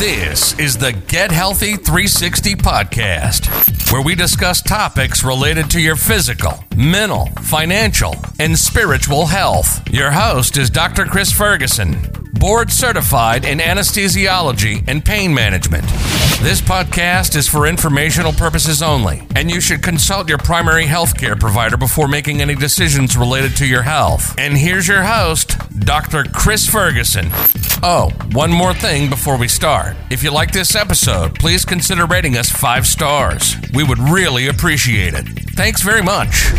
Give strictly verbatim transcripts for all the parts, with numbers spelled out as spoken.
This is the Get Healthy three sixty Podcast, where we discuss topics related to your physical, mental, financial, and spiritual health. Your host is Doctor Chris Ferguson, board certified in anesthesiology and pain management. This podcast is for informational purposes only, and you should consult your primary healthcare provider before making any decisions related to your health. And here's your host, Doctor Chris Ferguson. Oh, one more thing before we start. If you like this episode, please consider rating us five stars. We would really appreciate it. Thanks very much.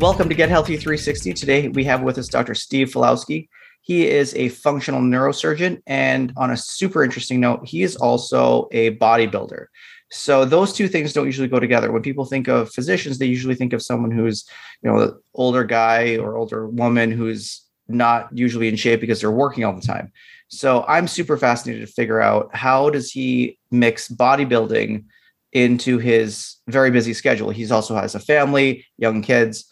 Welcome to Get Healthy three sixty. Today we have with us Doctor Steve Falowski. He is a functional neurosurgeon, and on a super interesting note, he is also a bodybuilder. So those two things don't usually go together. When people think of physicians, they usually think of someone who's, you know, an older guy or older woman who's not usually in shape because they're working all the time. So I'm super fascinated to figure out, how does he mix bodybuilding into his very busy schedule? He also has a family, young kids.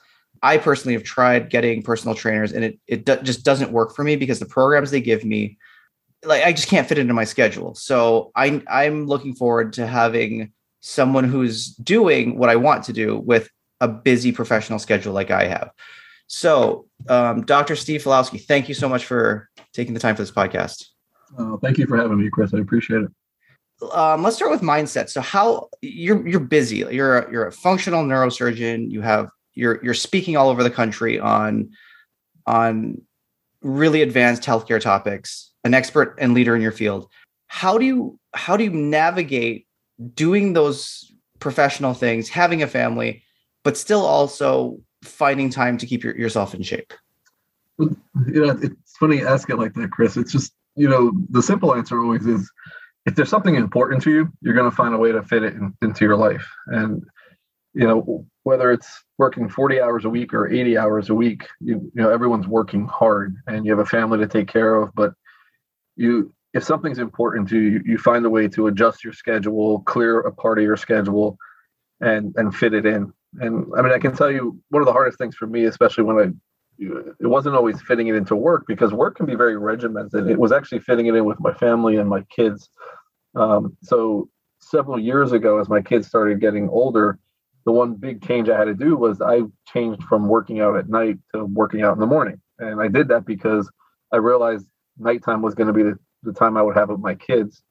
I personally have tried getting personal trainers, and it it do- just doesn't work for me because the programs they give me, like, I just can't fit into my schedule. So I, I'm looking forward to having someone who's doing what I want to do with a busy professional schedule like I have. So um, Doctor Steve Falowski, thank you so much for taking the time for this podcast. Uh, thank you for having me, Chris. I appreciate it. Um, let's start with mindset. So how you're you're busy. You're a, you're a functional neurosurgeon. You have You're you're speaking all over the country on, on really advanced healthcare topics, an expert and leader in your field. How do you how do you navigate doing those professional things, having a family, but still also finding time to keep your, yourself in shape? Well, you know, it's funny you ask it like that, Chris. It's just, you know, the simple answer always is, if there's something important to you, you're going to find a way to fit it in, into your life. And, you know, whether it's working forty hours a week or eighty hours a week, you, you know, everyone's working hard and you have a family to take care of. But you, if something's important to you, you find a way to adjust your schedule, clear a part of your schedule and, and fit it in. And I mean, I can tell you one of the hardest things for me, especially when I, it wasn't always fitting it into work, because work can be very regimented. It was actually fitting it in with my family and my kids. Um, so several years ago, as my kids started getting older, the one big change I had to do was I changed from working out at night to working out in the morning. And I did that because I realized nighttime was going to be the, the time I would have with my kids.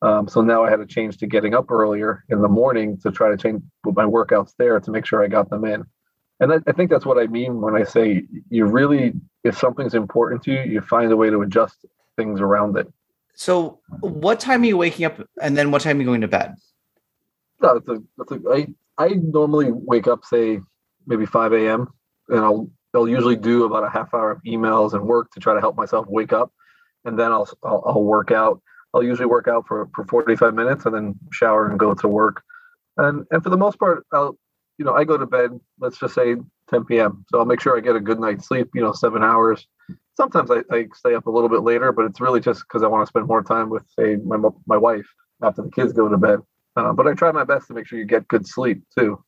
Um, so now I had to change to getting up earlier in the morning to try to change my workouts there to make sure I got them in. And I, I think that's what I mean when I say you really, if something's important to you, you find a way to adjust things around it. So what time are you waking up and then what time are you going to bed? No, that's a, that's a, I, I normally wake up, say, maybe five a.m., and I'll I'll usually do about a half hour of emails and work to try to help myself wake up, and then I'll I'll, I'll work out. I'll usually work out for, for forty-five minutes and then shower and go to work. And and for the most part, I'll you know I go to bed, let's just say ten p.m. So I'll make sure I get a good night's sleep, you know, seven hours. Sometimes I, I stay up a little bit later, but it's really just because I want to spend more time with, say, my my wife after the kids go to bed. Uh, but I try my best to make sure you get good sleep too.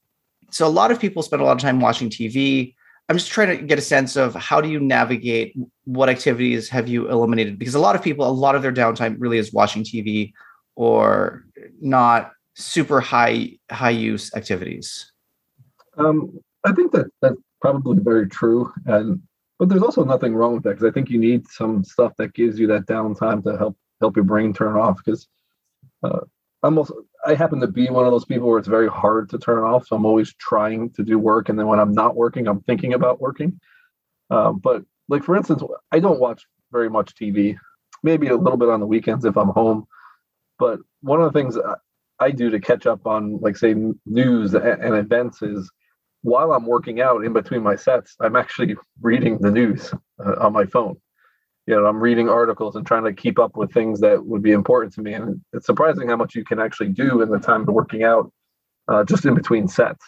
So a lot of people spend a lot of time watching T V. I'm just trying to get a sense of, how do you navigate, what activities have you eliminated? Because a lot of people, a lot of their downtime really is watching T V or not super high, high use activities. Um, I think that that's probably very true. And, but there's also nothing wrong with that, because I think you need some stuff that gives you that downtime to help, help your brain turn off. Because, uh, I'm also, I happen to be one of those people where it's very hard to turn off. So I'm always trying to do work. And then when I'm not working, I'm thinking about working. Um, but like, for instance, I don't watch very much T V, maybe a little bit on the weekends if I'm home. But one of the things I do to catch up on, like, say, news and events is, while I'm working out in between my sets, I'm actually reading the news uh, on my phone. You know, I'm reading articles and trying to keep up with things that would be important to me. And it's surprising how much you can actually do in the time of working out, uh, just in between sets,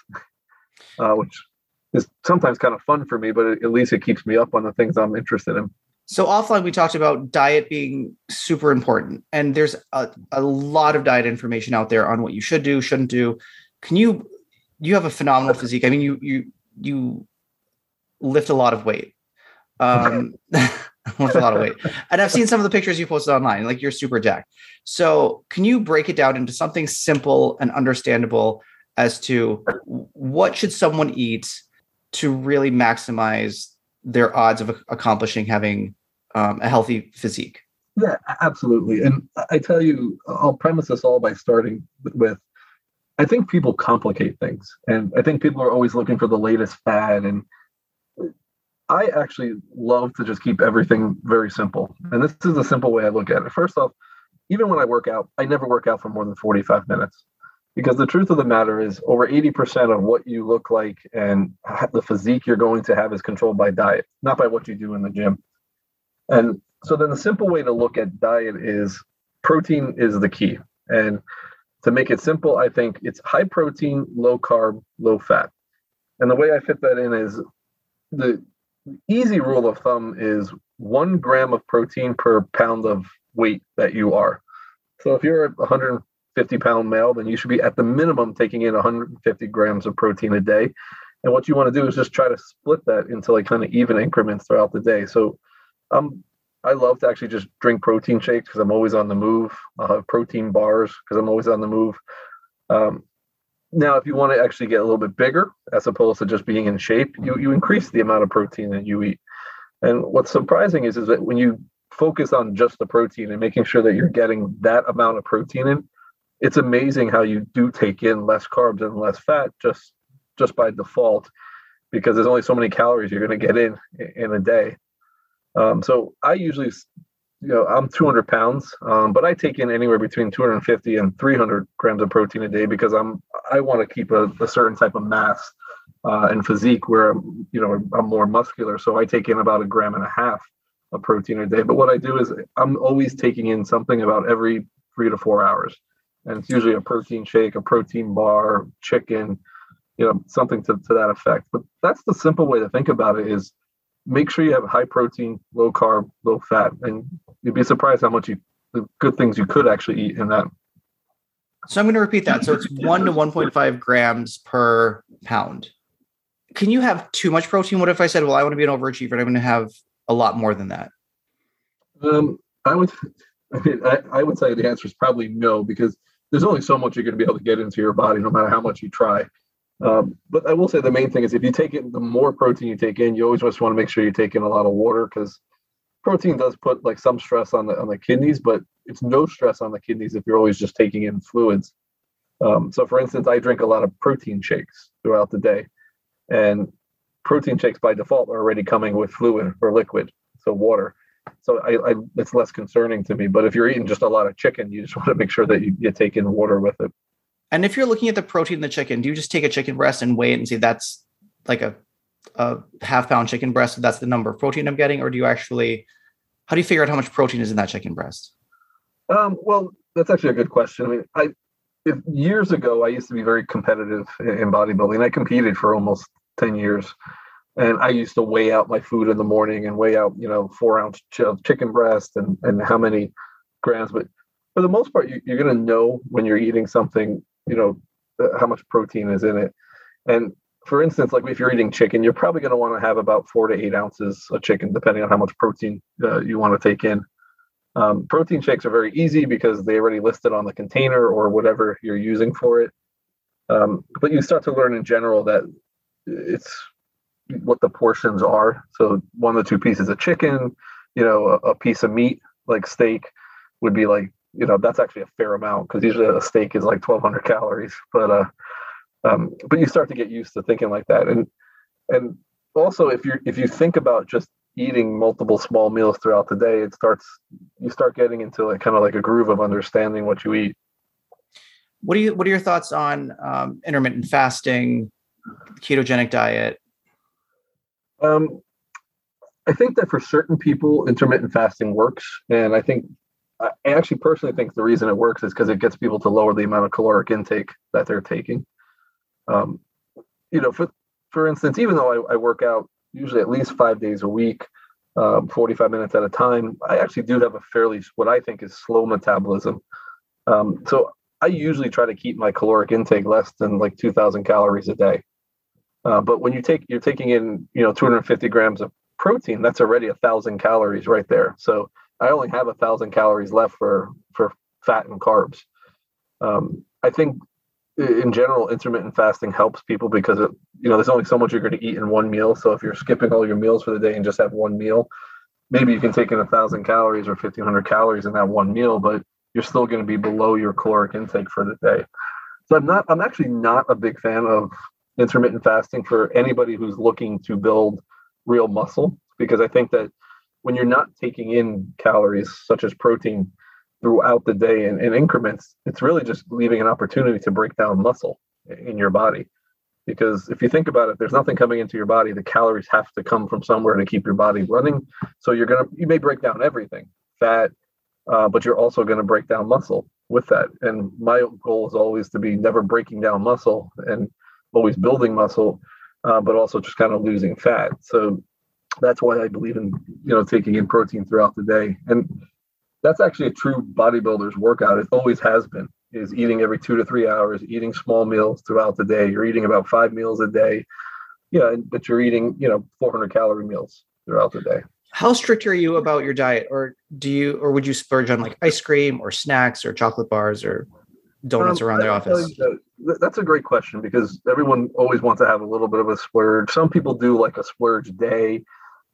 uh, which is sometimes kind of fun for me, but at least it keeps me up on the things I'm interested in. So offline, we talked about diet being super important, and there's a, a lot of diet information out there on what you should do, shouldn't do. Can you, you have a phenomenal physique. I mean, you, you, you lift a lot of weight. Um, That's a lot of weight. And I've seen some of the pictures you posted online, like you're super jacked. So can you break it down into something simple and understandable as to what should someone eat to really maximize their odds of accomplishing having um, a healthy physique? Yeah, absolutely. And I tell you, I'll premise this all by starting with, I think people complicate things. And I think people are always looking for the latest fad. And I actually love to just keep everything very simple. And this is a simple way I look at it. First off, even when I work out, I never work out for more than forty-five minutes. Because the truth of the matter is over eighty percent of what you look like and the physique you're going to have is controlled by diet, not by what you do in the gym. And so then the simple way to look at diet is protein is the key. And to make it simple, I think it's high protein, low carb, low fat. And the way I fit that in is the easy rule of thumb is one gram of protein per pound of weight that you are. So if you're one hundred fifty pound male, then you should be at the minimum taking in one hundred fifty grams of protein a day. And what you want to do is just try to split that into like kind of even increments throughout the day. So um, I love to actually just drink protein shakes because I'm always on the move. I'll have protein bars because I'm always on the move. Um, now, if you want to actually get a little bit bigger, as opposed to just being in shape, you you increase the amount of protein that you eat. And what's surprising is, is that when you focus on just the protein and making sure that you're getting that amount of protein in, it's amazing how you do take in less carbs and less fat just, just by default, because there's only so many calories you're going to get in in a day. Um, so I usually, you know, I'm two hundred pounds, um, but I take in anywhere between two hundred fifty and three hundred grams of protein a day because I'm I want to keep a, a certain type of mass uh, and physique where I'm, you know, I'm more muscular. So I take in about a gram and a half of protein a day. But what I do is I'm always taking in something about every three to four hours. And it's usually a protein shake, a protein bar, chicken, you know, something to, to that effect. But that's the simple way to think about it is make sure you have high protein, low carb, low fat. And you'd be surprised how much you, the good things you could actually eat in that. So I'm going to repeat that. So it's one to one point five grams per pound. Can you have too much protein? What if I said, well, I want to be an overachiever and I'm going to have a lot more than that? Um, I would, I mean, I, I would say the answer is probably no, because there's only so much you're going to be able to get into your body, no matter how much you try. Um, but I will say the main thing is if you take in the more protein you take in, you always just want to make sure you take in a lot of water because protein does put like some stress on the on the kidneys, but it's no stress on the kidneys if you're always just taking in fluids. Um, so for instance, I drink a lot of protein shakes throughout the day, and protein shakes by default are already coming with fluid or liquid, so water. So I, I, it's less concerning to me. But if you're eating just a lot of chicken, you just want to make sure that you, you take in water with it. And if you're looking at the protein in the chicken, do you just take a chicken breast and weigh it and say that's like a, a half pound chicken breast? That's the number of protein I'm getting? Or do you actually, how do you figure out how much protein is in that chicken breast? Um, well, that's actually a good question. I mean, I if years ago, I used to be very competitive in, in bodybuilding. I competed for almost ten years. And I used to weigh out my food in the morning and weigh out, you know, four ounce ch- of chicken breast and, and how many grams. But for the most part, you, you're going to know when you're eating something, you know, uh, how much protein is in it. And for instance, like if you're eating chicken, you're probably going to want to have about four to eight ounces of chicken, depending on how much protein uh, you want to take in. Um, protein shakes are very easy because they already list it on the container or whatever you're using for it. Um, but you start to learn in general that it's what the portions are. So one of the two pieces of chicken, you know, a, a piece of meat like steak would be like, you know, that's actually a fair amount because usually a steak is like twelve hundred calories. But uh, um, but you start to get used to thinking like that. And and also if you if you think about just eating multiple small meals throughout the day, it starts you start getting into like kind of like a groove of understanding what you eat. What do you what are your thoughts on um, intermittent fasting, ketogenic diet? Um, I think that for certain people, intermittent fasting works. And I think, I actually personally think the reason it works is because it gets people to lower the amount of caloric intake that they're taking. Um, you know, for, for instance, even though I, I work out usually at least five days a week, um, forty-five minutes at a time, I actually do have a fairly, what I think is slow metabolism. Um, so I usually try to keep my caloric intake less than like two thousand calories a day. Uh, but when you take, you're taking in, you know, two hundred fifty grams of protein, that's already a thousand calories right there. So I only have a thousand calories left for, for fat and carbs. Um, I think in general, intermittent fasting helps people because, it, you know, there's only so much you're going to eat in one meal. So if you're skipping all your meals for the day and just have one meal, maybe you can take in a thousand calories or fifteen hundred calories in that one meal, but you're still going to be below your caloric intake for the day. So I'm not, I'm actually not a big fan of intermittent fasting for anybody who's looking to build real muscle, because I think that when you're not taking in calories such as protein throughout the day in, in increments, it's really just leaving an opportunity to break down muscle in your body. Because if you think about it, there's nothing coming into your body. The calories have to come from somewhere to keep your body running. So you're going to, you may break down everything, fat, uh, but you're also going to break down muscle with that. And my goal is always to be never breaking down muscle and always building muscle, uh, but also just kind of losing fat. So that's why I believe in, you know, taking in protein throughout the day. And that's actually a true bodybuilder's workout. It always has been, is eating every two to three hours, eating small meals throughout the day. You're eating about five meals a day. Yeah, but you're eating, you know, four hundred calorie meals throughout the day. How strict are you about your diet? Or do you, or would you splurge on like ice cream or snacks or chocolate bars or donuts um, around the office? That's a great question, because everyone always wants to have a little bit of a splurge. Some people do like a splurge day.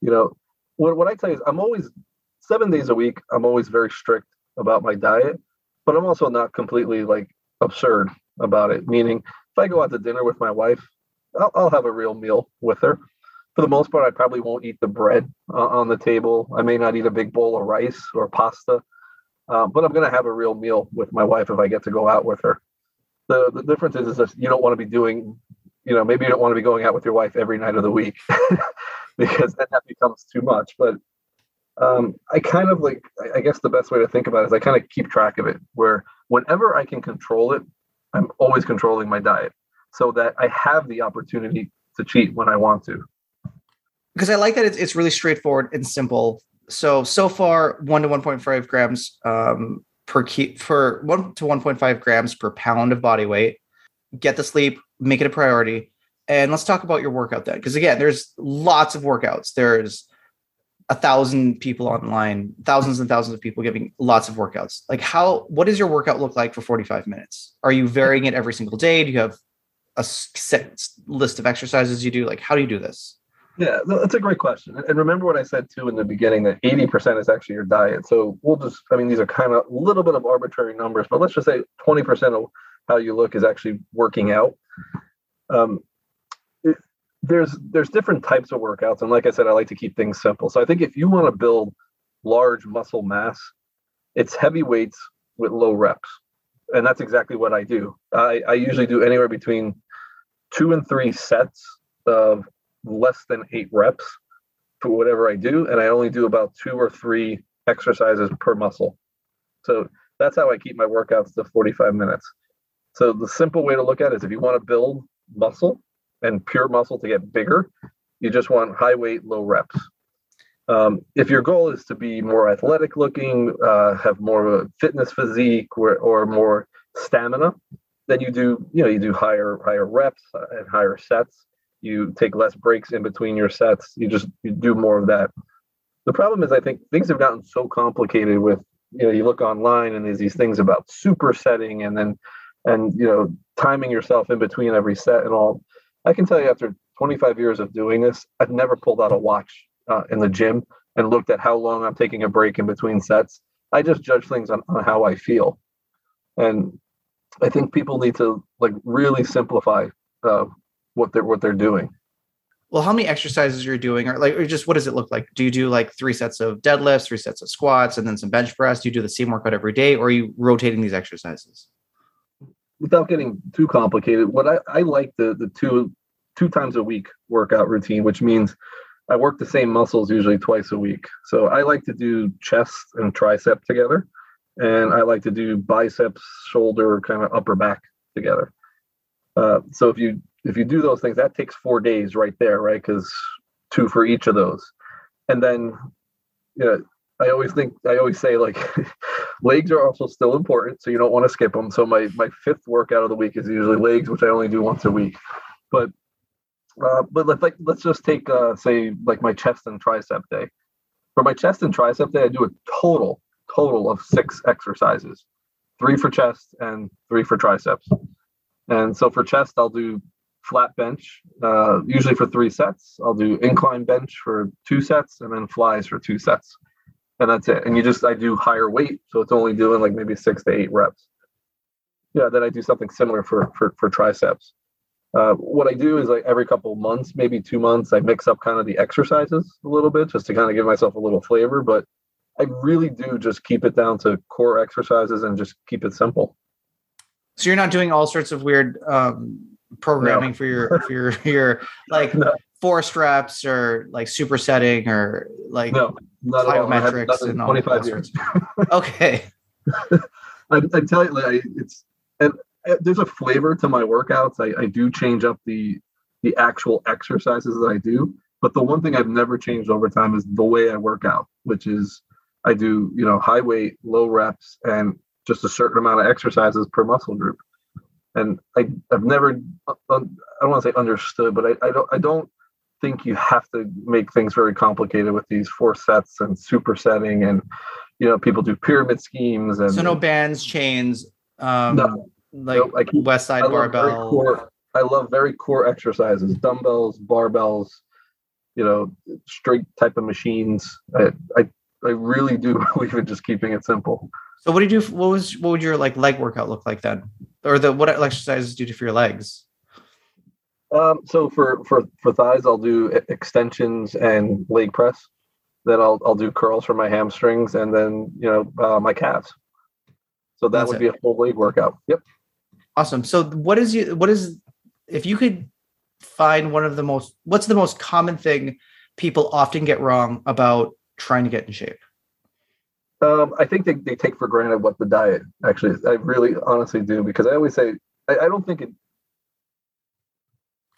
You know, what, what I tell you is I'm always, seven days a week, I'm always very strict about my diet, but I'm also not completely like absurd about it. Meaning if I go out to dinner with my wife, I'll, I'll have a real meal with her. For the most part, I probably won't eat the bread uh, on the table. I may not eat a big bowl of rice or pasta, um, but I'm going to have a real meal with my wife if I get to go out with her. The, the difference is, is that you don't want to be doing, you know, maybe you don't want to be going out with your wife every night of the week because then that becomes too much. But Um, I kind of like, I guess the best way to think about it is I kind of keep track of it, where whenever I can control it, I'm always controlling my diet so that I have the opportunity to cheat when I want to. Because I like that it's, it's really straightforward and simple. So, so far one to one point five grams um, per key for one to one point five grams per pound of body weight. Get the sleep, make it a priority. And let's talk about your workout then. Because again, there's lots of workouts. There's a thousand people online, thousands and thousands of people giving lots of workouts. Like how, what does your workout look like for forty-five minutes? Are you varying it every single day? Do you have a set list of exercises you do? Like, how do you do this? Yeah, that's a great question. And remember what I said too, in the beginning, that eighty percent is actually your diet. So we'll just, I mean, these are kind of a little bit of arbitrary numbers, but let's just say twenty percent of how you look is actually working out. Um, There's there's different types of workouts. And like I said, I like to keep things simple. So I think if you want to build large muscle mass, it's heavy weights with low reps. And that's exactly what I do. I, I usually do anywhere between two and three sets of less than eight reps for whatever I do. And I only do about two or three exercises per muscle. So that's how I keep my workouts to forty-five minutes. So the simple way to look at it is if you want to build muscle, and pure muscle to get bigger, you just want high weight, low reps. Um, if your goal is to be more athletic looking, uh, have more of a fitness physique or, or more stamina, then you do, you know, you do higher, higher reps and higher sets. You take less breaks in between your sets. You just you do more of that. The problem is, I think things have gotten so complicated with, you know, you look online and there's these things about supersetting and then, and, you know, timing yourself in between every set and all. I can tell you after twenty-five years of doing this, I've never pulled out a watch uh, in the gym and looked at how long I'm taking a break in between sets. I just judge things on, on how I feel. And I think people need to like really simplify uh, what they're, what they're doing. Well, how many exercises you're doing or like, or just what does it look like? Do you do like three sets of deadlifts, three sets of squats, and then some bench press? Do you do the same workout every day or are you rotating these exercises? Without getting too complicated, what I, I like the the two two times a week workout routine, which means I work the same muscles usually twice a week. So I like to do chest and tricep together, and I like to do biceps, shoulder, kind of upper back together. Uh, so if you if you do those things, that takes four days right there, right? Because two for each of those, and then you know. I always think, I always say like legs are also still important. So you don't want to skip them. So my, my fifth workout of the week is usually legs, which I only do once a week, but Uh, but let's, like, let's just take, uh, say, like my chest and tricep day. For my chest and tricep day, I do a total, total of six exercises, three for chest and three for triceps. And so for chest, I'll do flat bench, uh, usually for three sets. I'll do incline bench for two sets and then flies for two sets. And that's it. And you just, I do higher weight. So it's only doing like maybe six to eight reps. Yeah. Then I do something similar for, for, for triceps. Uh, what I do is like every couple months, maybe two months, I mix up kind of the exercises a little bit just to kind of give myself a little flavor. But I really do just keep it down to core exercises and just keep it simple. So you're not doing all sorts of weird um, programming no. for your, for your, your like no. forced reps or like supersetting or like no, not plyometrics and all twenty-five years. Okay. I, I tell you, like, it's, and there's a flavor to my workouts. I, I do change up the the actual exercises that I do, but the one thing I've never changed over time is the way I work out, which is I do, you know, high weight, low reps, and just a certain amount of exercises per muscle group. And I, I've never, I don't want to say understood, but I, I don't I don't think you have to make things very complicated with these four sets and supersetting, and you know, people do pyramid schemes and so no bands, chains, um, no. Like so keep, West Side I barbell. Core, I love very core exercises, dumbbells, barbells, you know, straight type of machines. I, I, I really do believe in just keeping it simple. So what do you do? What was, what would your like leg workout look like then? Or the, what exercises do you do for your legs? Um, so for, for, for thighs, I'll do extensions and leg press. Then I'll, I'll do curls for my hamstrings and then, you know, uh, my calves. So that That's would it. be a full leg workout. Yep. Awesome. So what is you, what is, if you could find one of the most, what's the most common thing people often get wrong about trying to get in shape? Um, I think they, they take for granted what the diet actually is. I really honestly do, because I always say, I, I don't think it,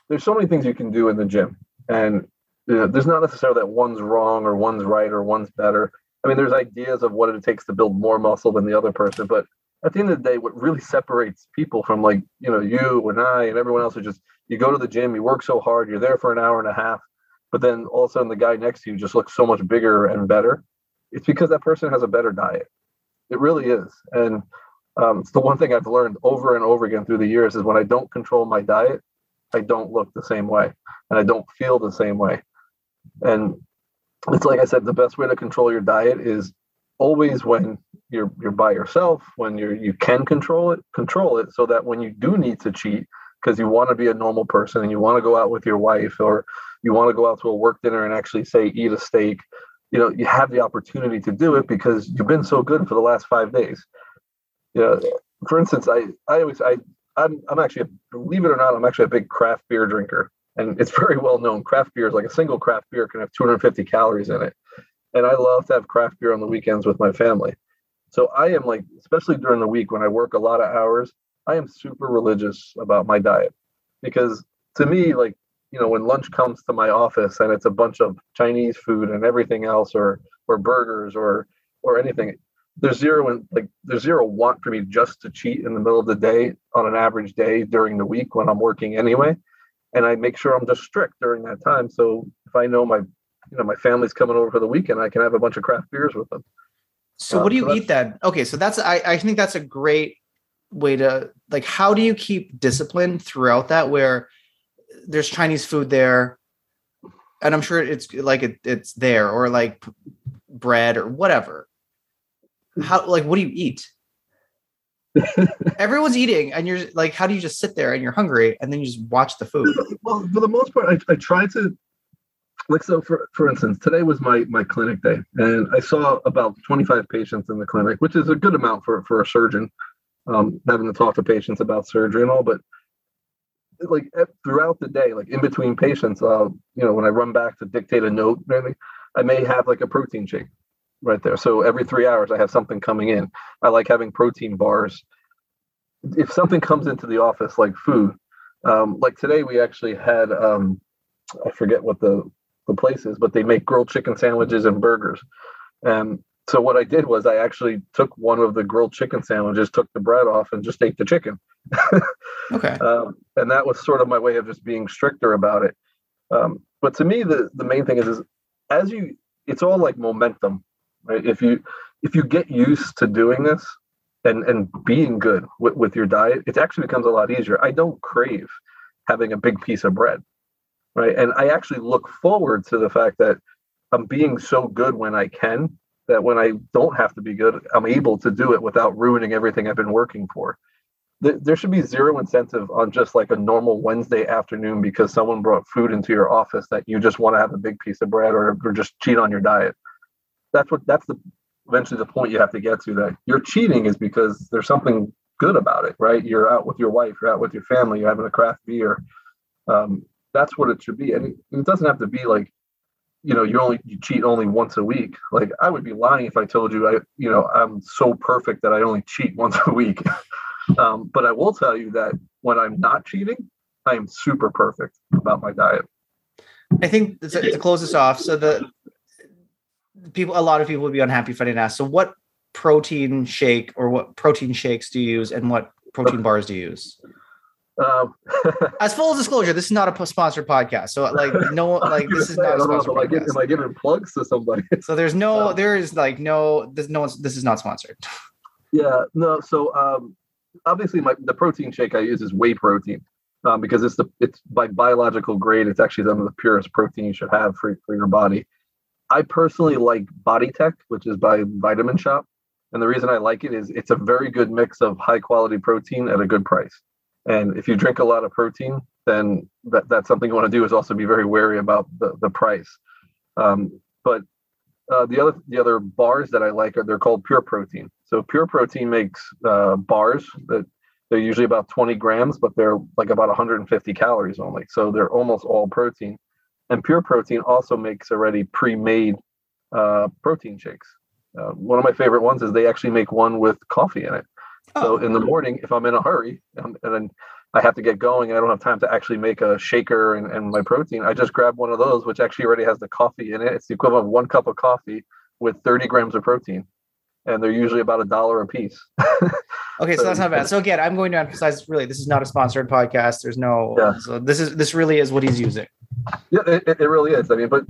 there's so many things you can do in the gym, and you know, there's not necessarily that one's wrong or one's right or one's better. I mean, there's ideas of what it takes to build more muscle than the other person, but at the end of the day, what really separates people from like, you know, you and I and everyone else is just, you go to the gym, you work so hard, you're there for an hour and a half, but then all of a sudden the guy next to you just looks so much bigger and better. It's because that person has a better diet. It really is. And um, it's the one thing I've learned over and over again through the years is when I don't control my diet, I don't look the same way and I don't feel the same way. And it's like I said, the best way to control your diet is always when you're you're by yourself, when you're you can control it, control it so that when you do need to cheat, because you want to be a normal person and you want to go out with your wife or you want to go out to a work dinner and actually say eat a steak, you know, you have the opportunity to do it because you've been so good for the last five days. You know, for instance, I I always I I'm I'm actually a, believe it or not, I'm actually a big craft beer drinker. And it's very well known. Craft beer is like a single craft beer can have two hundred fifty calories in it. And I love to have craft beer on the weekends with my family. So I am like, especially during the week when I work a lot of hours, I am super religious about my diet. Because to me, like, you know, when lunch comes to my office and it's a bunch of Chinese food and everything else or or burgers or or anything, there's zero and like there's zero want for me just to cheat in the middle of the day on an average day during the week when I'm working anyway. And I make sure I'm just strict during that time. So if I know my, you know, my family's coming over for the weekend, I can have a bunch of craft beers with them. So um, what do you so eat then? Okay. So that's, I, I think that's a great way to like, how do you keep discipline throughout that where there's Chinese food there and I'm sure it's like, it, it's there or like bread or whatever. How, like, what do you eat? Everyone's eating and you're like, how do you just sit there and you're hungry and then you just watch the food? Well, for the most part, I, I try to like, so for, for instance, today was my, my clinic day and I saw about twenty-five patients in the clinic, which is a good amount for, for a surgeon, um, having to talk to patients about surgery and all, but like throughout the day, like in between patients, uh, you know, when I run back to dictate a note, I may have like a protein shake. Right there. So every three hours I have something coming in. I like having protein bars. If something comes into the office, like food, um, like today we actually had, um, I forget what the, the place is, but they make grilled chicken sandwiches and burgers. And so what I did was I actually took one of the grilled chicken sandwiches, took the bread off and just ate the chicken. Okay. Um, and that was sort of my way of just being stricter about it. Um, but to me, the, the main thing is, is as you, it's all like momentum, right? If you, if you get used to doing this and, and being good with, with your diet, it actually becomes a lot easier. I don't crave having a big piece of bread, right? And I actually look forward to the fact that I'm being so good when I can, that when I don't have to be good, I'm able to do it without ruining everything I've been working for. There should be zero incentive on just like a normal Wednesday afternoon because someone brought food into your office that you just want to have a big piece of bread or, or just cheat on your diet. That's what that's the eventually the point you have to get to, that you're cheating is because there's something good about it, right? You're out with your wife, you're out with your family, you're having a craft beer. Um, that's what it should be. And it, it doesn't have to be like, you know, you only you cheat only once a week. Like I would be lying if I told you, I, you know, I'm so perfect that I only cheat once a week. Um, but I will tell you that when I'm not cheating, I am super perfect about my diet. I think to close this off, so the people, a lot of people would be unhappy if I didn't ask. So what protein shake or what protein shakes do you use and what protein bars do you use? Um, As full disclosure, this is not a sponsored podcast. So like no, like this is not a sponsored podcast. I give, am I giving plugs to somebody? So there's no, um, there is like no, there's no, this is not sponsored. Yeah, no. So, um, obviously my, the protein shake I use is whey protein um, because it's the, it's by biological grade. It's actually some of the purest protein you should have for, for your body. I personally like Body Tech, which is by Vitamin Shop. And the reason I like it is it's a very good mix of high quality protein at a good price. And if you drink a lot of protein, then that, that's something you want to do is also be very wary about the, the price. Um, but uh, the other, the other bars that I like are, they're called Pure Protein. So Pure Protein makes uh, bars that they're usually about twenty grams, but they're like about one hundred fifty calories only. So they're almost all protein. And Pure Protein also makes already pre-made uh, protein shakes. Uh, one of my favorite ones is they actually make one with coffee in it. Oh. So in the morning, if I'm in a hurry and, and I have to get going and I don't have time to actually make a shaker and, and my protein, I just grab one of those, which actually already has the coffee in it. It's the equivalent of one cup of coffee with thirty grams of protein. And they're usually about a dollar a piece. Okay, so that's not bad. So again, I'm going to emphasize, really, this is not a sponsored podcast. There's no, yeah. So this is this really is what he's using. Yeah, it, it really is. I mean, but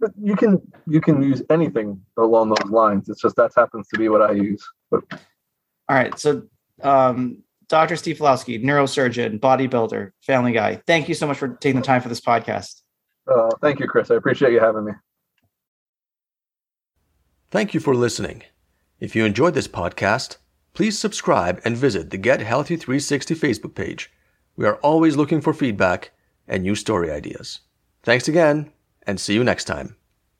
but you can you can use anything along those lines. It's just that happens to be what I use. But. All right, so um, Doctor Steve Falowski, neurosurgeon, bodybuilder, family guy. Thank you so much for taking the time for this podcast. Uh, thank you, Chris. I appreciate you having me. Thank you for listening. If you enjoyed this podcast, please subscribe and visit the Get Healthy three sixty Facebook page. We are always looking for feedback and new story ideas. Thanks again, and see you next time.